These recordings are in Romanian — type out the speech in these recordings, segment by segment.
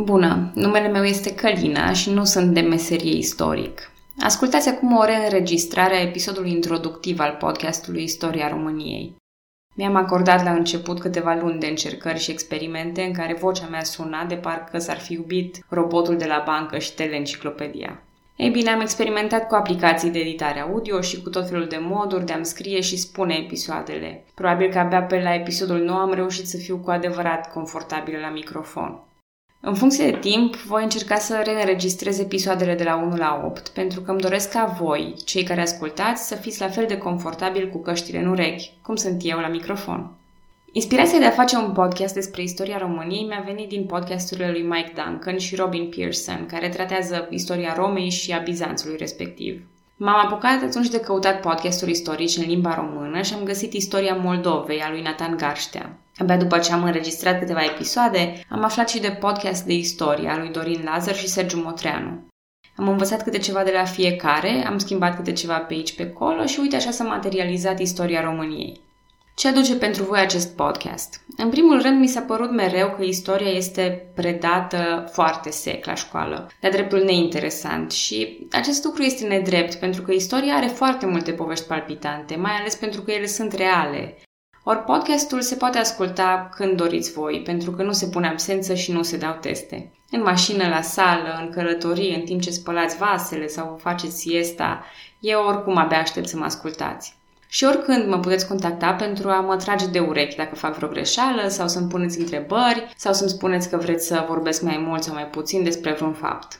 Bună, numele meu este Călina și nu sunt de meserie istoric. Ascultați acum o reînregistrare a episodului introductiv al podcastului Istoria României. Mi-am acordat la început câteva luni de încercări și experimente în care vocea mea suna de parcă s-ar fi iubit robotul de la bancă și teleenciclopedia. Ei bine, am experimentat cu aplicații de editare audio și cu tot felul de moduri de a-mi scrie și spune episoadele. Probabil că abia pe la episodul 9 am reușit să fiu cu adevărat confortabilă la microfon. În funcție de timp, voi încerca să reînregistrez episoadele de la 1 la 8, pentru că îmi doresc ca voi, cei care ascultați, să fiți la fel de confortabili cu căștile în urechi, cum sunt eu la microfon. Inspirația de a face un podcast despre istoria României mi-a venit din podcasturile lui Mike Duncan și Robin Pearson, care tratează istoria Romei și a Bizanțului respectiv. M-am apucat atunci de căutat podcasturi istorice în limba română și am găsit Istoria Moldovei a lui Nathan Garștea. Abia după ce am înregistrat câteva episoade, am aflat și de podcast de istorie al lui Dorin Lazar și Sergiu Motreanu. Am învățat câte ceva de la fiecare, am schimbat câte ceva pe aici pe acolo și uite așa s-a materializat Istoria României. Ce aduce pentru voi acest podcast? În primul rând, mi s-a părut mereu că istoria este predată foarte sec la școală, de-a dreptul neinteresant și acest lucru este nedrept pentru că istoria are foarte multe povești palpitante, mai ales pentru că ele sunt reale. Ori podcastul se poate asculta când doriți voi, pentru că nu se pune absență și nu se dau teste. În mașină, la sală, în călătorie, în timp ce spălați vasele sau faceți siesta, eu oricum abia aștept să mă ascultați. Și oricând mă puteți contacta pentru a mă trage de urechi dacă fac vreo greșeală sau să-mi puneți întrebări sau să-mi spuneți că vreți să vorbesc mai mult sau mai puțin despre vreun fapt.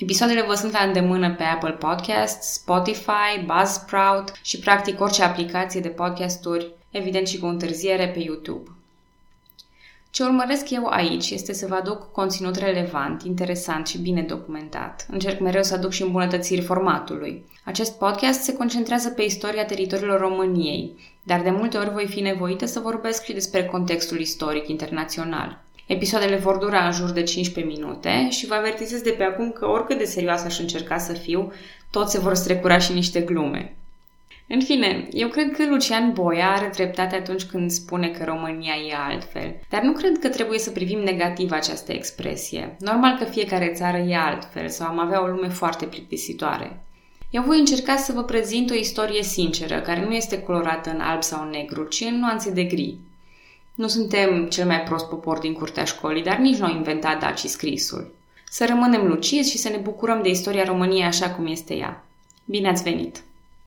Episoadele vă sunt la îndemână pe Apple Podcasts, Spotify, Buzzsprout și practic orice aplicație de podcasturi, evident și cu întârziere pe YouTube. Ce urmăresc eu aici este să vă aduc conținut relevant, interesant și bine documentat. Încerc mereu să aduc și îmbunătățiri formatului. Acest podcast se concentrează pe istoria teritoriilor României, dar de multe ori voi fi nevoită să vorbesc și despre contextul istoric internațional. Episoadele vor dura în jur de 15 minute și vă avertizez de pe acum că oricât de serioasă aș încerca să fiu, toți se vor strecura și niște glume. În fine, eu cred că Lucian Boia are dreptate atunci când spune că România e altfel, dar nu cred că trebuie să privim negativ această expresie. Normal că fiecare țară e altfel sau am avea o lume foarte plictisitoare. Eu voi încerca să vă prezint o istorie sinceră, care nu este colorată în alb sau în negru, ci în nuanțe de gri. Nu suntem cel mai prost popor din curtea școlii, dar nici nu au inventat dacii scrisul. Să rămânem lucizi și să ne bucurăm de istoria României așa cum este ea. Bine ați venit!